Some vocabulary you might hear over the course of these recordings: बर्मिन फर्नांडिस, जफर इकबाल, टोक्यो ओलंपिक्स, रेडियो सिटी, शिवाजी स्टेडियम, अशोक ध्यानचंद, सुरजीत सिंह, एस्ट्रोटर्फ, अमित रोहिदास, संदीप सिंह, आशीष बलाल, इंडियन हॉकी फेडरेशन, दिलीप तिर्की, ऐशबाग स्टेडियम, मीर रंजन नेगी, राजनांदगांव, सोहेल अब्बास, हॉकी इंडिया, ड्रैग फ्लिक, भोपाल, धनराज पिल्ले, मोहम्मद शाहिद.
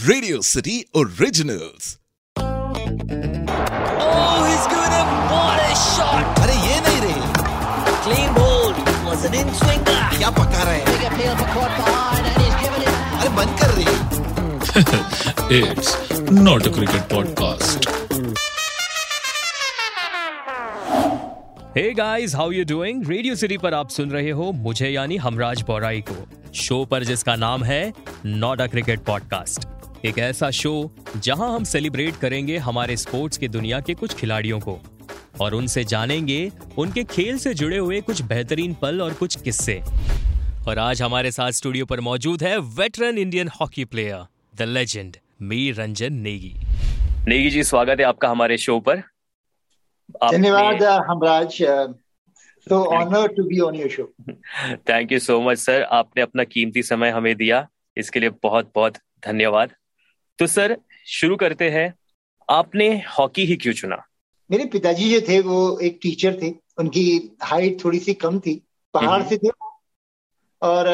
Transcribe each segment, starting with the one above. रेडियो सिटी originals. अरे ये नहीं रे, clean bowled was an inswinger. क्या पका रहे हैं? अरे बंद कर रही। It's not a cricket podcast. Hey guys, how you doing? रेडियो सिटी पर आप सुन रहे हो मुझे यानी हमराज बोराई को, शो पर जिसका नाम है नॉट अ क्रिकेट पॉडकास्ट। एक ऐसा शो जहां हम सेलिब्रेट करेंगे हमारे स्पोर्ट्स की दुनिया के कुछ खिलाड़ियों को और उनसे जानेंगे उनके खेल से जुड़े हुए कुछ बेहतरीन पल और कुछ किस्से। और आज हमारे साथ स्टूडियो पर मौजूद है veteran Indian hockey player, the legend मीर रंजन नेगी। Negi ji, स्वागत है आपका हमारे शो पर। धन्यवाद Humraaz. So honor to be on your show. Thank you so much, sir. आपने अपना कीमती समय हमें दिया, इसके लिए बहुत बहुत धन्यवाद। तो सर, शुरू करते हैं। आपने हॉकी ही क्यों चुना? मेरे पिताजी जो थे वो एक टीचर थे, उनकी हाइट थोड़ी सी कम थी, पहाड़ से थे, और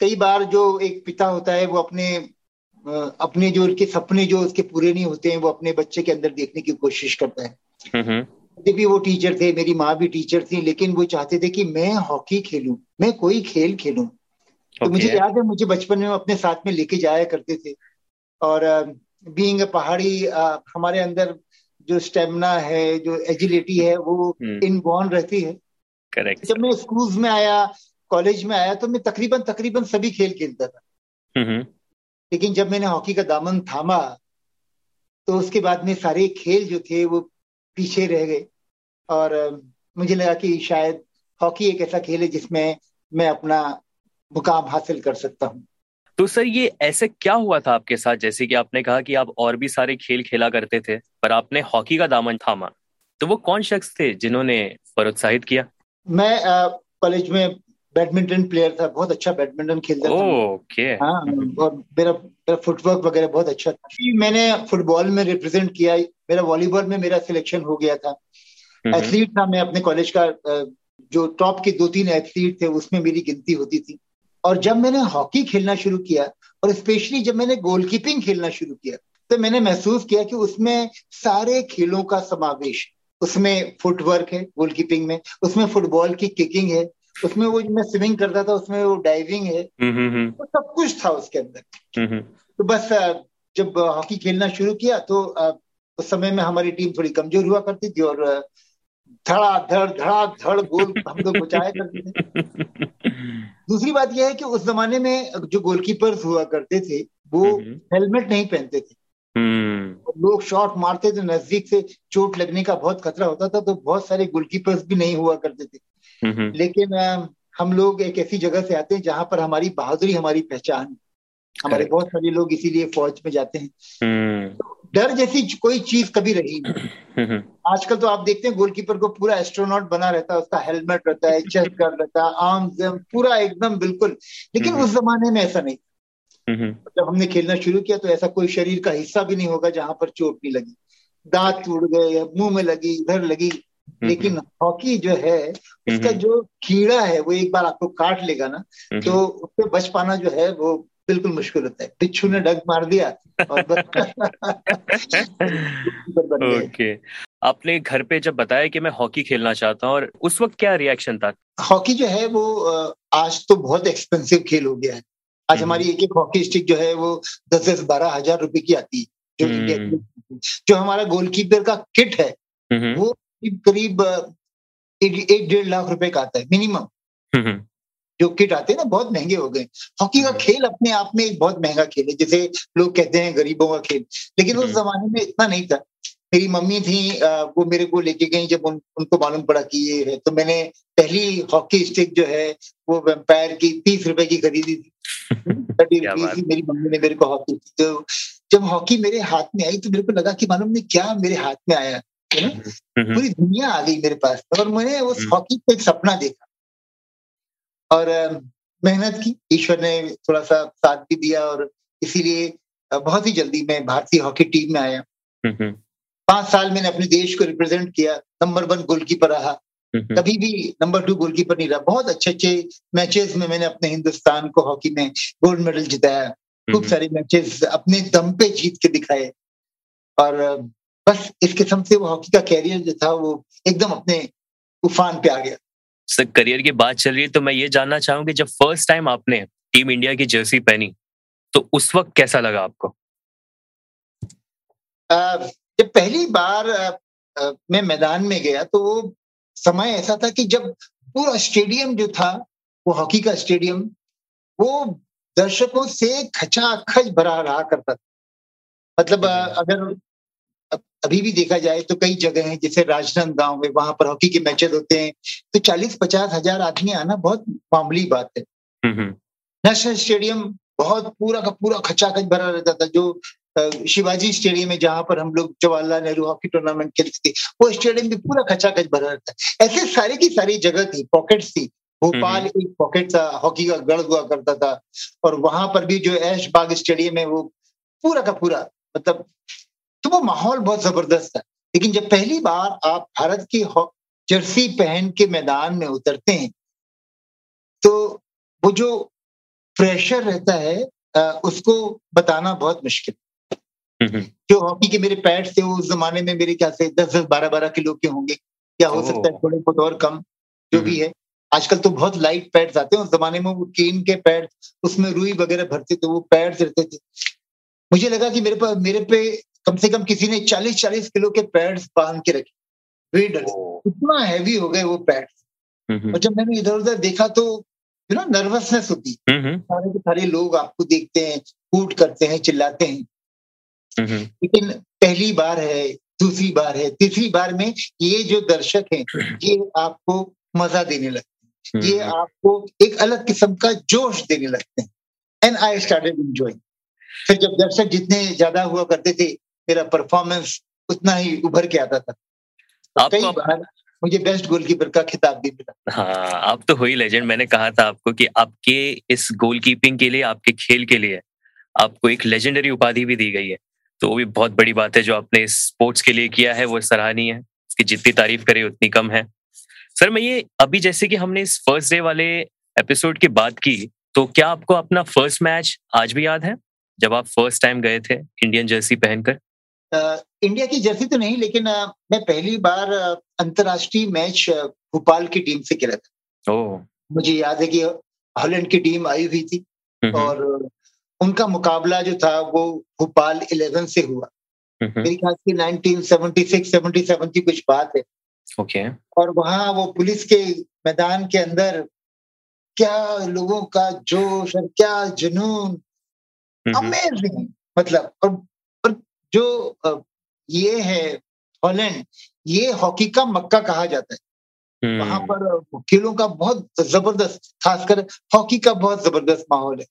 कई बार जो एक पिता होता है वो अपने जो उनके सपने जो उसके पूरे नहीं होते हैं वो अपने बच्चे के अंदर देखने की कोशिश करता है। भी वो टीचर थे, मेरी माँ भी टीचर थी, लेकिन वो चाहते थे कि मैं हॉकी खेलूं, मैं कोई खेल खेलूं। Okay. तो मुझे याद है, मुझे बचपन में अपने साथ में लेके जाया करते थे, और बीइंग पहाड़ी हमारे अंदर जो स्टेमिना है, जो एजिलिटी है, वो इनबॉर्न रहती है। करेक्ट। जब मैं स्कूल्स में आया, कॉलेज में आया, तो मैं तकरीबन सभी खेल खेलता था, लेकिन जब मैंने हॉकी का दामन थामा तो उसके बाद में सारे खेल जो थे वो पीछे रह गए, और मुझे लगा कि शायद हॉकी एक ऐसा खेल है जिसमें मैं अपना मुकाम हासिल कर सकता हूँ। तो सर, ये ऐसे क्या हुआ था आपके साथ? जैसे कि आपने कहा कि आप और भी सारे खेल खेला करते थे, पर आपने हॉकी का दामन थामा, तो वो कौन शख्स थे जिन्होंने प्रोत्साहित किया? मैं कॉलेज में बैडमिंटन प्लेयर था, बहुत अच्छा बैडमिंटन खेलता था। ओके। हाँ, और मेरा फुटवर्क वगैरह बहुत अच्छा था। मैंने फुटबॉल में रिप्रेजेंट किया, मेरा वॉलीबॉल में मेरा सिलेक्शन हो गया था। एथलीट था मैं, अपने कॉलेज का जो टॉप के 2-3 एथलीट थे उसमें मेरी गिनती होती थी। और जब मैंने हॉकी खेलना शुरू किया, और स्पेशली जब मैंने गोलकीपिंग खेलना शुरू किया, तो मैंने महसूस किया कि उसमें सारे खेलों का समावेश, उसमें फुटवर्क है गोलकीपिंग में, उसमें फुटबॉल की किकिंग है, उसमें वो मैं स्विमिंग करता था, उसमें वो डाइविंग है, तो सब कुछ था उसके अंदर। तो बस जब हॉकी खेलना शुरू किया तो उस समय में हमारी टीम थोड़ी कमजोर हुआ करती थी, और धड़ाधड़ गोल हम लोग बचाया करते थे। दूसरी बात यह है कि उस जमाने में जो गोलकीपर्स हुआ करते थे वो हेलमेट नहीं पहनते थे, लोग शॉट मारते थे नजदीक से, चोट लगने का बहुत खतरा होता था, तो बहुत सारे गोलकीपर्स भी नहीं हुआ करते थे। लेकिन हम लोग एक ऐसी जगह से आते हैं जहां पर हमारी बहादुरी हमारी पहचान, हमारे बहुत सारे लोग इसीलिए फौज में जाते हैं। डर जैसी कोई चीज कभी रही नहीं। आजकल तो आप देखते हैं गोलकीपर को पूरा एस्ट्रोनॉट बना रहता है, उसका हेलमेट रहता है, चेस्ट गार्ड रहता है, आर्म्स पूरा एकदम बिल्कुल, लेकिन उस जमाने में ऐसा नहीं। जब हमने खेलना शुरू किया तो ऐसा कोई शरीर का हिस्सा भी नहीं होगा जहां पर चोट नहीं लगी, दांत टूट गए, मुंह में लगी, इधर लगी, लेकिन हॉकी जो है उसका जो कीड़ा है वो एक बार आपको काट लेगा ना, तो उससे बच पाना जो है वो बिल्कुल मुश्किल होता है। बिच्छू ने डंग मार दिया और ओके। आपने घर पे जब बताया कि मैं हॉकी खेलना चाहता हूँ, और उस वक्त क्या रिएक्शन था? हॉकी जो है वो आज तो बहुत एक्सपेंसिव खेल हो गया है। आज हमारी एक एक हॉकी स्टिक जो है वो 10-12 हजार रुपए की आती है। जो हमारा गोलकीपर का किट है वो करीब 1-1.5 लाख रुपए का आता है मिनिमम। जो किट आते हैं ना, बहुत महंगे हो गए। हॉकी का खेल अपने आप में एक बहुत महंगा खेल है, जैसे लोग कहते हैं गरीबों का खेल, लेकिन उस जमाने में इतना नहीं था। मेरी मम्मी थी, वो मेरे को लेके गई जब उनको मालूम पड़ा कि ये है, तो मैंने पहली हॉकी स्टिक जो है वो वैम्पायर की 30 रुपए की खरीदी थी। 30 रुपीज की मेरी मम्मी ने मेरे को हॉकी दी। तो जब हॉकी मेरे हाथ में आई तो मेरे को लगा कि मालूम नहीं क्या मेरे हाथ में आया, पूरी दुनिया आ गई मेरे पास। और मैंने उस हॉकी पे एक सपना देखा, और मेहनत की, ईश्वर ने थोड़ा सा साथ भी दिया, और इसीलिए बहुत ही जल्दी मैं भारतीय हॉकी टीम में आया। 5 साल मैंने अपने देश को रिप्रेजेंट किया, नंबर 1 गोलकीपर रहा, कभी भी नंबर 2 गोलकीपर नहीं रहा। बहुत अच्छे मैचेस में मैंने अपने हिंदुस्तान को हॉकी में गोल्ड मेडल जिताया। खूब सारे मैचेस अपने दम पे जीत के दिखाए और बस इस किस्म से वो हॉकी का कैरियर जो था वो एकदम अपने उफान पे आ गया। सर, करियर की बात चल रही है तो मैं ये जानना चाहूंगी, जब फर्स्ट टाइम आपने टीम इंडिया की जर्सी पहनी तो उस वक्त कैसा लगा आपको? जब पहली बार मैं मैदान में गया तो वो समय ऐसा था कि जब पूरा स्टेडियम जो था वो हॉकी का स्टेडियम वो दर्शकों से खचाखच भरा रहा करता था। मतलब अगर अभी भी देखा जाए तो कई जगह हैं, जैसे राजनांदगांव में, वहां पर हॉकी के मैचेस होते हैं तो 40-50 हजार आदमी आना बहुत मामूली बात है। नेशनल स्टेडियम बहुत पूरा का पूरा खचाखच भरा रहता था। जो शिवाजी स्टेडियम में जहां पर हम लोग जवाहरलाल नेहरू हॉकी टूर्नामेंट खेलते थे वो स्टेडियम भी पूरा खचाखच भरा रहता था। ऐसे सारी की सारी जगह थी, पॉकेट्स थी। भोपाल एक पॉकेट था, हॉकी का गढ़ हुआ करता था और वहां पर भी जो ऐशबाग स्टेडियम है वो पूरा का पूरा, मतलब तो वो माहौल बहुत जबरदस्त था। लेकिन जब पहली बार आप भारत की जर्सी पहन के मैदान में उतरते हैं तो वो जो प्रेशर रहता है उसको बताना बहुत मुश्किल। जो हॉकी के मेरे पैड्स थे उस जमाने में मेरे ख्याल से 10-12 किलो के होंगे, या हो सकता है थोड़े बहुत और कम, जो भी है। आजकल तो बहुत लाइट पैड्स आते हैं, उस जमाने में वो टीन के पैड्स, उसमें रुई वगैरह भरते थे, वो पैड्स रहते थे। मुझे लगा कि मेरे पे कम से कम किसी ने 40-40 किलो के पैड्स बांध के रखे, वेट इतना हैवी हो गए वो पैड्स। और जब मैंने इधर उधर देखा तो यू नो नर्वसनेस होती, सारे के सारे लोग आपको देखते हैं, कूट करते हैं, चिल्लाते हैं। लेकिन पहली बार है, दूसरी बार है, तीसरी बार में ये जो दर्शक हैं ये आपको मजा देने लगते हैं, ये आपको एक अलग किस्म का जोश देने लगते हैं। And I started enjoying. फिर जब दर्शक जितने ज्यादा हुआ करते थे मेरा परफॉर्मेंस उतना ही उभर के आता था। कई बार मुझे बेस्ट गोलकीपर का खिताब भी मिला। हाँ, आप तो हुई लेजेंड। मैंने कहा था आपको कि आपके इस गोलकीपिंग के लिए, आपके खेल के लिए आपको एक लेजेंडरी उपाधि भी दी गई है, तो वो भी बहुत बड़ी बात है। जो आपने स्पोर्ट्स के लिए किया है वो सराहनीय है, इसकी जितनी तारीफ करे उतनी कम है। सर, मैं ये अभी जैसे कि हमने इस फर्स्ट डे वाले एपिसोड की बात की, तो क्या आपको अपना फर्स्ट मैच आज भी याद है जब आप फर्स्ट टाइम गए थे इंडियन जर्सी पहनकर? इंडिया की जर्सी तो नहीं, लेकिन मैं पहली बार अंतर्राष्ट्रीय मैच भोपाल की टीम से खेला था। मुझे याद है कि हॉलैंड की टीम आई हुई थी और उनका मुकाबला जो था वो भोपाल 11 से हुआ। मेरे ख्याल से 1976-77 की कुछ बात है। और वहाँ वो पुलिस के मैदान के अंदर क्या लोगों का जोश और क्या जुनून, अमेजिंग। मतलब और जो ये है हॉलैंड, ये हॉकी का मक्का कहा जाता है। वहां पर खेलों का बहुत जबरदस्त, खासकर हॉकी का बहुत जबरदस्त माहौल है।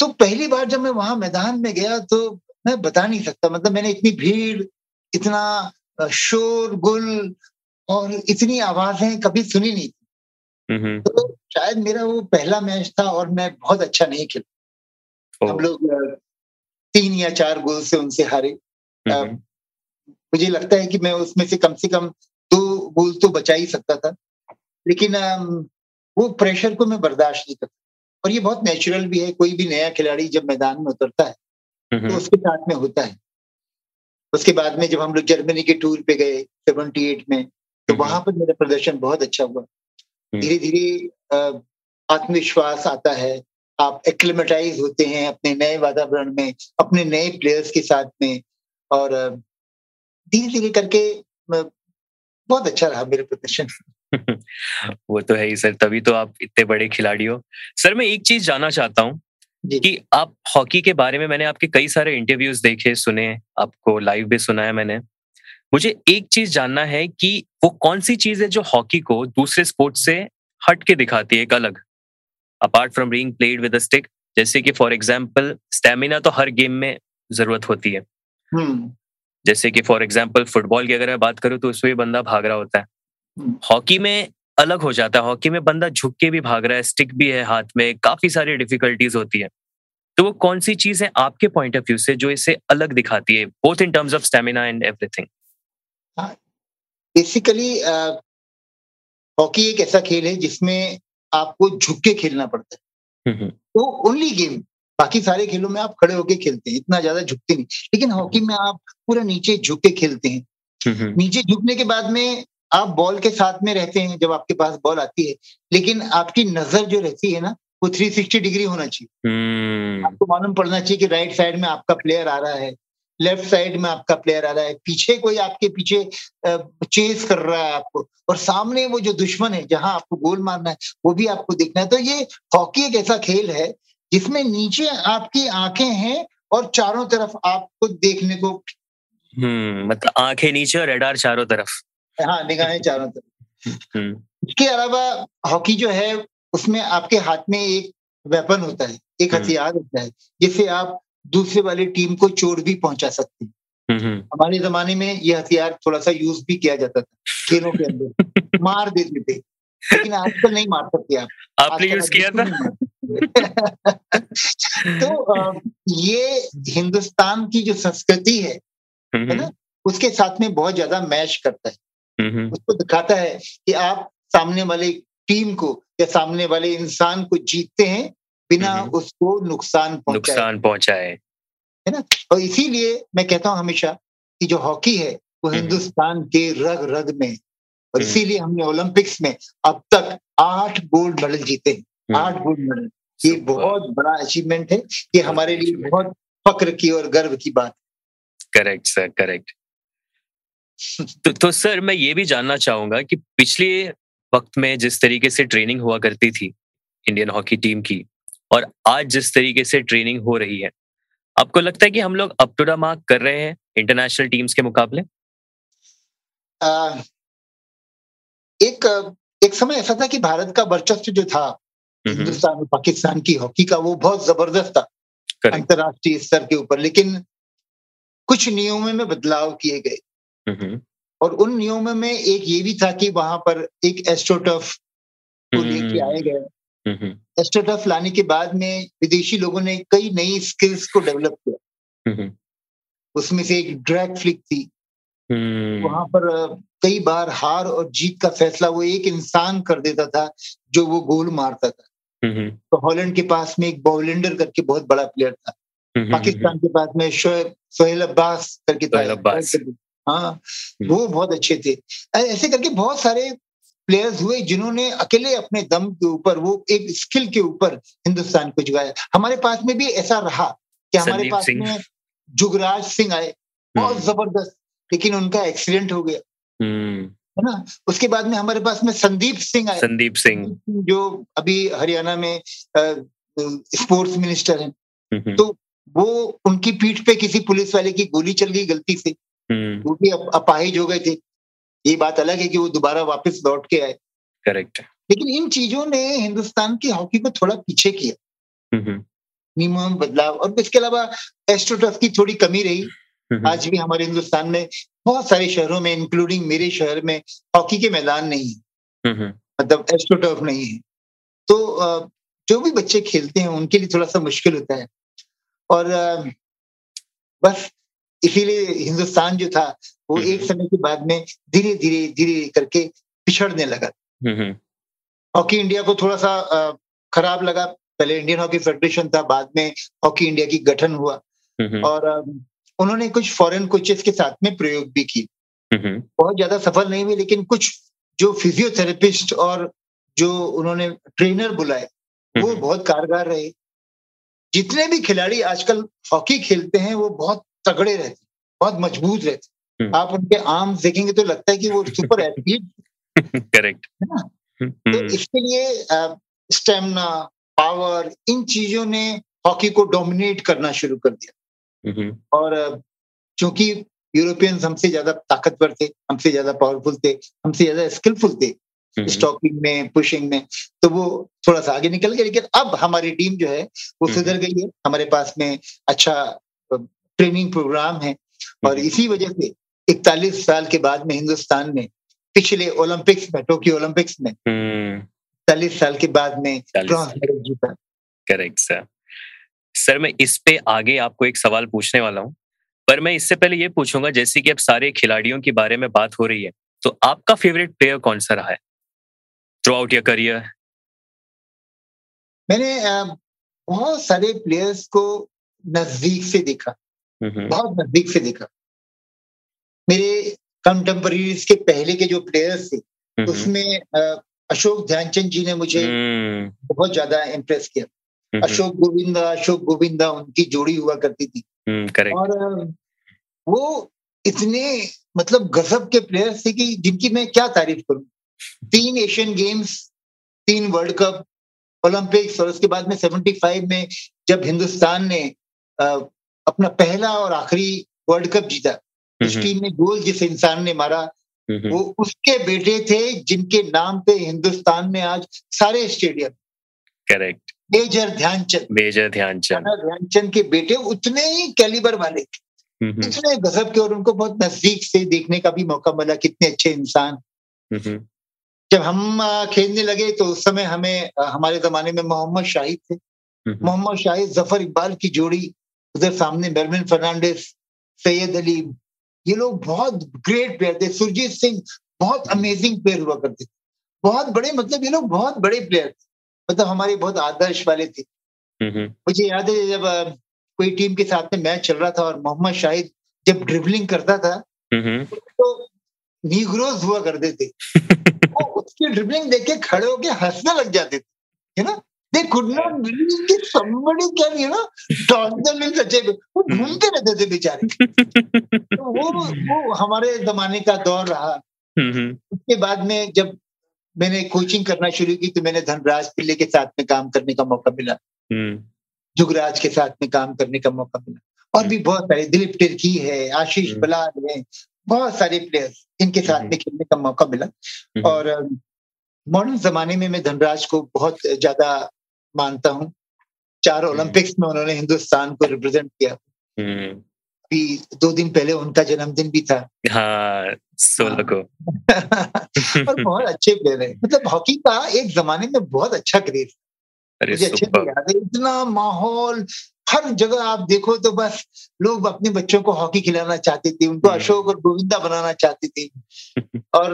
तो पहली बार जब मैं वहां मैदान में गया तो मैं बता नहीं सकता, मतलब मैंने इतनी भीड़, इतना शोरगुल और इतनी आवाजें कभी सुनी नहीं थी। तो शायद मेरा वो पहला मैच था और मैं बहुत अच्छा नहीं खेला। हम लोग 3 या 4 गोल से उनसे हारे। मुझे लगता है कि मैं उसमें से कम 2 गोल तो बचा ही सकता था, लेकिन वो प्रेशर को मैं बर्दाश्त नहीं करता। और ये बहुत नेचुरल भी है, कोई भी नया खिलाड़ी जब मैदान में उतरता है तो उसके साथ में होता है। उसके बाद में जब हम लोग जर्मनी के टूर पे गए 78 में, तो वहां पर मेरा प्रदर्शन बहुत अच्छा हुआ। धीरे धीरे आत्मविश्वास आता है, आप एक्लिमेटाइज होते हैं अपने नए वातावरण में, अपने नए प्लेयर्स के साथ में, और धीरे धीरे करके बहुत अच्छा रहा मेरे प्रदर्शन। वो तो है ही सर, तभी तो आप इतने बड़े खिलाड़ी हो। सर, मैं एक चीज जानना चाहता हूँ कि आप हॉकी के बारे में, मैंने आपके कई सारे इंटरव्यूज देखे, सुने, आपको लाइव भी सुना है मैंने। मुझे एक चीज जानना है कि वो कौन सी चीज है जो हॉकी को दूसरे स्पोर्ट से हट के दिखाती है, एक अलग, apart from being played with a stick. जैसे कि फॉर एग्जांपल स्टेमिना तो हर गेम में जरूरत होती है। जैसे कि फॉर एग्जांपल फुटबॉल की अगर मैं बात करूं तो उसमें बंदा भाग रहा होता है। हॉकी में अलग हो जाता है, हॉकी में बंदा झुक के भी भाग रहा है, स्टिक भी है हाथ में, काफी सारी डिफिकल्टीज होती है। तो वो कौन सी चीज है आपके पॉइंट ऑफ व्यू से जो इसे अलग दिखाती है, both in terms of stamina and everything? Basically hockey एक ऐसा खेल है जिसमें आपको झुक के खेलना पड़ता है। तो ओनली गेम बाकी सारे खेलों में आप खड़े होके खेलते हैं, इतना ज्यादा झुकते नहीं, लेकिन हॉकी में आप पूरा नीचे झुक के खेलते हैं। नीचे झुकने के बाद में आप बॉल के साथ में रहते हैं जब आपके पास बॉल आती है, लेकिन आपकी नजर जो रहती है ना वो 360 डिग्री होना चाहिए। आपको मालूम पड़ना चाहिए कि राइट साइड में आपका प्लेयर आ रहा है, लेफ्ट साइड में आपका प्लेयर आ रहा है, पीछे कोई आपके पीछे चेस कर रहा है आपको, और सामने वो जो दुश्मन है जहां आपको गोल मारना है वो भी आपको देखना है। तो ये हॉकी एक ऐसा खेल है जिसमें नीचे आपकी आंखें हैं और चारों तरफ आपको देखने को, मतलब आंखें नीचे और रडार चारों तरफ, हाँ निगाहें चारों तरफ। इसके अलावा हॉकी जो है उसमें आपके हाथ में एक वेपन होता है, एक हथियार होता है जिससे आप दूसरे वाली टीम को चोट भी पहुंचा सकते हैं। हमारे जमाने में यह हथियार थोड़ा सा यूज भी किया जाता था खेलों के अंदर, मार देते थे, लेकिन आजकल नहीं मार सकते आप। आपने यूज किया था। तो ये हिंदुस्तान की जो संस्कृति है ना, उसके साथ में बहुत ज्यादा मैच करता है, उसको दिखाता है कि आप सामने वाले टीम को या सामने वाले इंसान को जीतते हैं बिना उसको नुकसान पहुंचाए, है ना। और इसीलिए मैं कहता हूँ हमेशा कि जो हॉकी है वो हिंदुस्तान के रग रग में, और इसीलिए हमने ओलंपिक्स में अब तक 8 गोल्ड मेडल जीते हैं, 8 गोल्ड मेडल। ये बहुत बड़ा अचीवमेंट है, ये हमारे लिए बहुत फक्र की और गर्व की बात। Correct sir, correct. तो सर मैं ये भी जानना चाहूंगा कि पिछले वक्त में जिस तरीके से ट्रेनिंग हुआ करती थी इंडियन हॉकी टीम की और आज जिस तरीके से ट्रेनिंग हो रही है, आपको लगता है कि हम लोग अप टू द मार्क कर रहे हैं इंटरनेशनल टीम्स के मुकाबले? एक समय ऐसा था कि भारत का वर्चस्व जो था हिंदुस्तान और पाकिस्तान की हॉकी का, वो बहुत जबरदस्त था अंतरराष्ट्रीय स्तर के ऊपर, लेकिन कुछ नियमों में बदलाव किए गए, और उन नियमों में एक ये भी था कि वहां पर एक एस्ट्रोटर्फ को लेके आए गए। एस्ट्रोटर्फ लाने के बाद में विदेशी लोगों ने कई नई स्किल्स को डेवलप किया, उसमें से एक ड्रैग फ्लिक थी। वहां पर कई बार हार और जीत का फैसला वो एक इंसान कर देता था जो वो गोल मारता था। तो हॉलैंड के पास में एक बॉवलेंडर करके बहुत बड़ा प्लेयर था, पाकिस्तान के पास में सोहेल अब्बास करके था, हाँ वो बहुत अच्छे थे। ऐसे करके बहुत सारे प्लेयर्स हुए जिन्होंने अकेले अपने दम के ऊपर, वो एक स्किल के ऊपर हिंदुस्तान को जगाया। हमारे पास में भी ऐसा रहा कि हमारे पास में जुगराज सिंह आए, बहुत जबरदस्त, लेकिन उनका एक्सीडेंट हो गया, है ना। उसके बाद में हमारे पास में संदीप सिंह जो अभी हरियाणा में स्पोर्ट्स मिनिस्टर हैं, तो वो उनकी पीठ पे किसी पुलिस वाले की गोली चल गई गलती से, वो भी अपाहिज हो गए थे। ये बात अलग है कि वो दोबारा वापस लौट के आए, करेक्ट। लेकिन इन चीजों ने हिंदुस्तान की हॉकी को थोड़ा पीछे किया, नियमों में बदलाव, और इसके अलावा एस्ट्रोटर्फ की थोड़ी कमी रही। आज भी हमारे हिंदुस्तान में बहुत सारे शहरों में, इंक्लूडिंग मेरे शहर में, हॉकी के मैदान नहीं है, मतलब एस्ट्रोटर्फ नहीं है, तो जो भी बच्चे खेलते हैं उनके लिए थोड़ा सा मुश्किल होता है। और बस इसीलिए हिंदुस्तान जो था वो एक समय के बाद में धीरे धीरे धीरे करके पिछड़ने लगा। हॉकी इंडिया को थोड़ा सा खराब लगा, पहले इंडियन हॉकी फेडरेशन था, बाद में हॉकी इंडिया की गठन हुआ, और उन्होंने कुछ फॉरेन कोचेस के साथ में प्रयोग भी किए, बहुत ज्यादा सफल नहीं हुए, लेकिन कुछ जो फिजियोथेरेपिस्ट और जो उन्होंने ट्रेनर बुलाए वो बहुत कारगर रहे। जितने भी खिलाड़ी आजकल हॉकी खेलते हैं वो बहुत तगड़े रहते, बहुत मजबूत रहते, आप उनके आर्म्स देखेंगे तो लगता है कि वो सुपर एथलीट, करेक्ट, है ना। तो इसके लिए स्टेमिना, पावर, इन चीजों ने हॉकी को डोमिनेट करना शुरू कर दिया, और चूंकि यूरोपियंस हमसे ज्यादा ताकतवर थे, हमसे ज्यादा पावरफुल थे, हमसे ज्यादा स्किलफुल थे स्टॉकिंग में, पुशिंग में, तो वो थोड़ा सा आगे निकल गए। लेकिन अब हमारी टीम जो है वो सुधर गई है, हमारे पास में अच्छा ट्रेनिंग प्रोग्राम है, और इसी वजह से 41 साल के बाद में हिंदुस्तान में पिछले ओलंपिक्स में, टोक्यो ओलंपिक्स में 41 साल के बाद में ब्रॉन्ज मेडल जीता। Correct sir. सर मैं इस पे आगे आपको एक सवाल पूछने वाला हूँ, पर मैं इससे पहले ये पूछूंगा, जैसे कि अब सारे खिलाड़ियों के बारे में बात हो रही है, तो आपका फेवरेट प्लेयर कौन सा रहा है थ्रू आउट योर करियर? मैंने बहुत सारे प्लेयर्स को नजदीक से देखा। मेरे कंटेम्परेरीज के पहले के जो प्लेयर्स थे उसमें अशोक ध्यानचंद जी ने मुझे बहुत ज्यादा इम्प्रेस किया। अशोक गोविंदा उनकी जोड़ी हुआ करती थी और वो इतने मतलब गजब के प्लेयर्स थे कि जिनकी मैं क्या तारीफ करूं। 3 Asian games, 3 world cup, Olympics और उसके बाद में 75 में जब हिंदुस्तान ने अपना पहला और आखिरी वर्ल्ड कप जीता, उस टीम में गोल जिस इंसान ने मारा वो उसके बेटे थे जिनके नाम पे हिंदुस्तान में आज सारे स्टेडियम। करेक्ट, मेजर ध्यानचंद के बेटे उतने ही कैलिबर वाले थे, इतने गजब के, और उनको बहुत नजदीक से देखने का भी मौका मिला, कितने अच्छे इंसान। जब हम खेलने लगे तो उस समय हमें, हमारे जमाने में मोहम्मद शाहिद थे, मोहम्मद शाहिद, जफर इकबाल की जोड़ी, उधर सामने बर्मिन फर्नांडिस, सैयद अली, ये लोग बहुत ग्रेट प्लेयर थे। सुरजीत सिंह बहुत अमेजिंग प्लेयर हुआ करते थे, बहुत बड़े, मतलब ये लोग बहुत बड़े प्लेयर थे, मतलब हमारे बहुत आदर्श वाले थे। मुझे याद है जब कोई टीम के साथ में मैच चल रहा था और मोहम्मद शाहिद जब ड्रिबलिंग करता था तो नीग्रोज हुआ करते थे वो उसकी ड्रिबलिंग देख के खड़े होके हंसने लग जाते थे, है ना। They could not believe that somebody can, you know, toss them in such a way. वो घूमते रहते थे बेचारे। तो वो हमारे जमाने का दौर रहा। उसके बाद में जब मैंने कोचिंग करना शुरू की तो मैंने धनराज पिल्ले के साथ में काम करने का मौका मिला, जुगराज के साथ में काम करने का मौका मिला, और भी बहुत सारे, दिलीप तिर्की है, आशीष बलाल है, बहुत सारे प्लेयर्स, इनके साथ में खेलने का मौका मिला। और मॉडर्न जमाने में मैं धनराज को बहुत ज्यादा मानता हूँ। 4 ओलंपिक्स में उन्होंने हिंदुस्तान को रिप्रेजेंट किया। 2 दिन पहले उनका जन्मदिन भी था, 16 को। और बहुत अच्छे प्लेयर है, मतलब हॉकी का एक जमाने में बहुत अच्छा क्रेज। मुझे अच्छे से याद है, इतना माहौल, हर जगह आप देखो तो बस लोग अपने बच्चों को हॉकी खिलाना चाहते थे, उनको अशोक और गोविंदा बनाना चाहते थे। और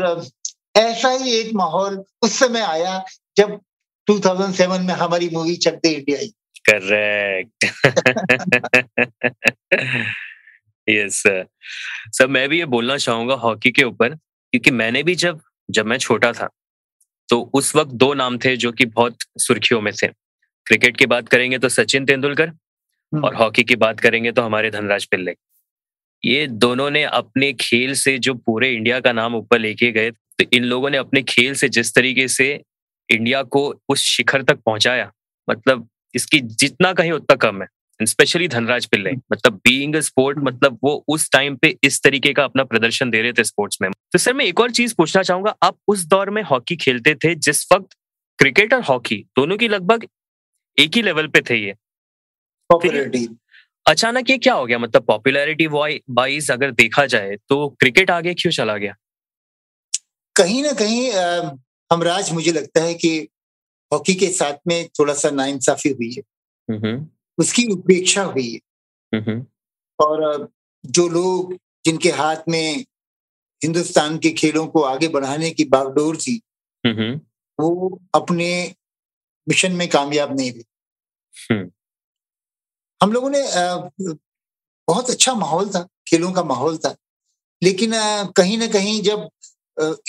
ऐसा ही एक माहौल उस समय आया जब 2007 में हमारी मूवी चक दे इंडिया आई। Correct, yes sir. मैं भी ये बोलना चाहूंगा हॉकी के ऊपर, क्योंकि मैंने भी जब मैं छोटा था तो उस वक्त 2 नाम थे जो कि बहुत सुर्खियों में थे। क्रिकेट की बात करेंगे तो सचिन तेंदुलकर और हॉकी की बात करेंगे तो हमारे धनराज पिल्ले। ये दोनों ने अपने खेल से जो पूरे इंडिया का नाम ऊपर लेके गए, तो इन लोगों ने अपने खेल से जिस तरीके से इंडिया को उस शिखर तक पहुंचाया, मतलब इसकी जितना कहीं उतना कम है। स्पेशली धनराज पिल्ले, मतलब बीइंग अ स्पोर्ट, मतलब वो उस टाइम पे इस तरीके का अपना प्रदर्शन दे रहे थे स्पोर्ट्स में। तो सर मैं एक और चीज पूछना चाहूंगा, आप उस दौर में हॉकी खेलते थे जिस वक्त क्रिकेट और हॉकी दोनों की लगभग एक ही लेवल पे थे, ये पॉपुलैरिटी अचानक ये क्या हो गया? मतलब पॉपुलैरिटी वाइज अगर देखा जाए तो क्रिकेट आगे क्यों चला गया? कहीं ना कहीं हमराज, मुझे लगता है कि हॉकी के साथ में थोड़ा सा नाइंसाफी हुई है, उसकी उपेक्षा हुई है। और जो लोग, जिनके हाथ में हिंदुस्तान के खेलों को आगे बढ़ाने की बागडोर थी, वो अपने मिशन में कामयाब नहीं हुए। हम लोगों ने बहुत अच्छा माहौल था, खेलों का माहौल था, लेकिन कहीं ना कहीं जब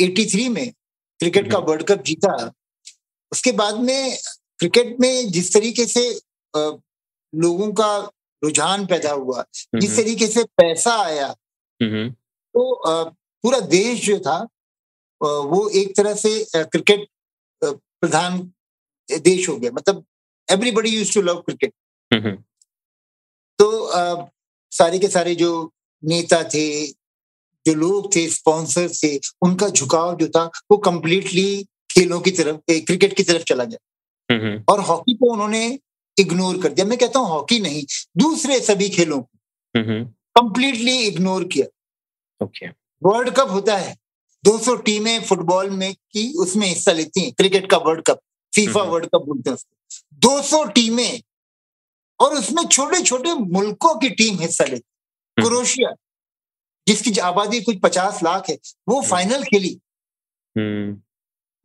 83 में क्रिकेट का वर्ल्ड कप जीता, उसके बाद में क्रिकेट में जिस तरीके से लोगों का रुझान पैदा हुआ, जिस तरीके से पैसा आया, तो पूरा देश जो था वो एक तरह से क्रिकेट प्रधान देश हो गया। मतलब everybody used to love cricket. तो सारे के सारे जो नेता थे, जो लोग थे, स्पॉन्सर थे, उनका झुकाव जो था वो कंप्लीटली खेलों की तरफ, क्रिकेट की तरफ चला गया, और हॉकी को उन्होंने इग्नोर कर दिया। मैं कहता हूँ हॉकी नहीं, दूसरे सभी खेलों को कंप्लीटली इग्नोर किया। वर्ल्ड कप होता है, 200 टीमें फुटबॉल में की उसमें हिस्सा लेती हैं, क्रिकेट का world cup, FIFA world cup बोलते हैं उसको। 200 टीमें, और उसमें छोटे छोटे मुल्कों की टीम हिस्सा लेती। क्रोशिया, जिसकी आबादी कुछ 50 लाख है, वो फाइनल खेली।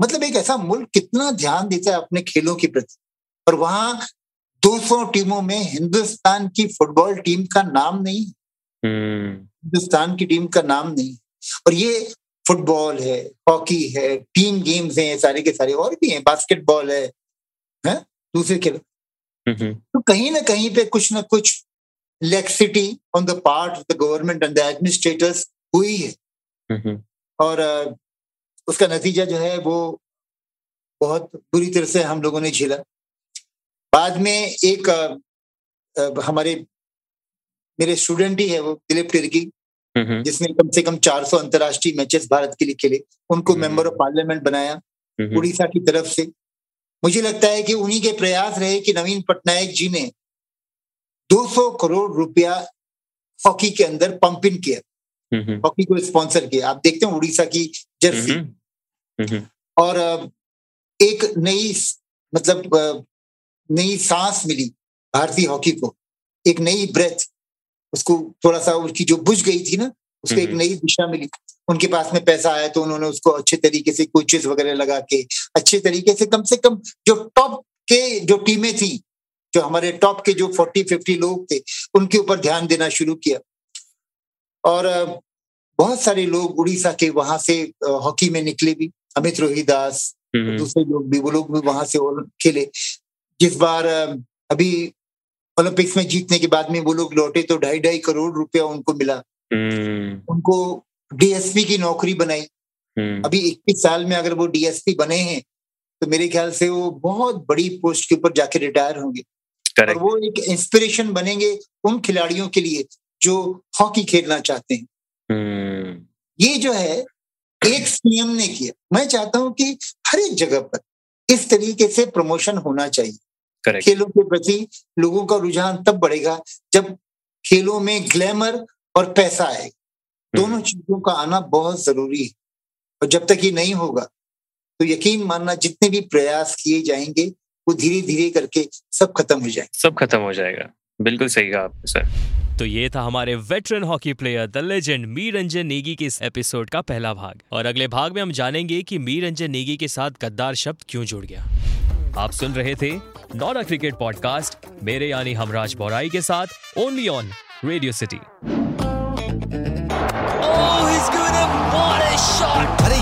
मतलब एक ऐसा मुल्क कितना ध्यान देता है अपने खेलों के प्रति, और वहां 200 टीमों में हिंदुस्तान की फुटबॉल टीम का नाम नहीं, हिंदुस्तान की टीम का नाम नहीं। और ये फुटबॉल है, हॉकी है, टीम गेम्स हैं सारे के सारे, और भी हैं, बास्केटबॉल है दूसरे खेल। तो कहीं ना कहीं पे कुछ ना कुछ laxity on the part of the government and the administrators हुई है, और उसका नतीजा जो है वो बहुत बुरी तरह से हम लोगों ने झेला। बाद में एक मेरे स्टूडेंट ही है वो, दिलीप तिर्की, जिसने कम से कम 400 अंतरराष्ट्रीय मैचेस भारत के लिए खेले, उनको मेंबर ऑफ पार्लियामेंट बनाया उड़ीसा की तरफ से। मुझे लगता है कि उन्हीं के प्रयास रहे कि नवीन पटनायक जी ने 200 करोड़ रुपया हॉकी के अंदर पंप इन किया, हॉकी को स्पॉन्सर किया। आप देखते हैं उड़ीसा की जर्सी, और एक नई नई सांस मिली भारतीय हॉकी को, एक नई ब्रेथ, उसको थोड़ा सा उसकी जो बुझ गई थी ना, उसको एक नई दिशा मिली। उनके पास में पैसा आया तो उन्होंने उसको अच्छे तरीके से कोचेस वगैरह लगा के अच्छे तरीके से कम जो टॉप के जो टीमें थी, जो हमारे टॉप के जो 40-50 लोग थे, उनके ऊपर ध्यान देना शुरू किया। और बहुत सारे लोग उड़ीसा के वहां से हॉकी में निकले भी, अमित रोहिदास, दूसरे लोग भी, वो लोग भी वहां से खेले। जिस बार अभी ओलंपिक्स में जीतने के बाद में वो लोग लौटे तो 2.5 करोड़ रुपया उनको मिला, उनको डीएसपी की नौकरी बनाई। अभी 21 साल में अगर वो डीएसपी बने हैं तो मेरे ख्याल से वो बहुत बड़ी पोस्ट के ऊपर जाके रिटायर होंगे, और वो एक इंस्पिरेशन बनेंगे उन खिलाड़ियों के लिए जो हॉकी खेलना चाहते हैं। ये जो है एक सीएम ने किया। मैं चाहता हूं कि हर एक जगह पर इस तरीके से प्रमोशन होना चाहिए। खेलों के प्रति लोगों का रुझान तब बढ़ेगा जब खेलों में ग्लैमर और पैसा आएगा, दोनों चीजों का आना बहुत जरूरी है। और जब तक ये नहीं होगा तो यकीन मानना जितने भी प्रयास किए जाएंगे वो धीरे धीरे करके सब खत्म हो जाएगा। बिल्कुल सही कहा आपने सर। तो ये था हमारे veteran hockey player the legend मीर रंजन नेगी के इस एपिसोड का पहला भाग, और अगले भाग में हम जानेंगे कि मीर रंजन नेगी के साथ गद्दार शब्द क्यों जुड़ गया। आप सुन रहे थे नॉट अ क्रिकेट पॉडकास्ट मेरे यानी हमराज बोराई के साथ, ओनली ऑन रेडियो सिटी। अरे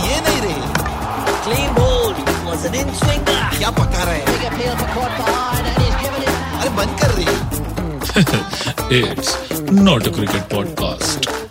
ये नहीं रही, क्या पका रहे हैं? अरे बंद कर रही। It's not a cricket podcast.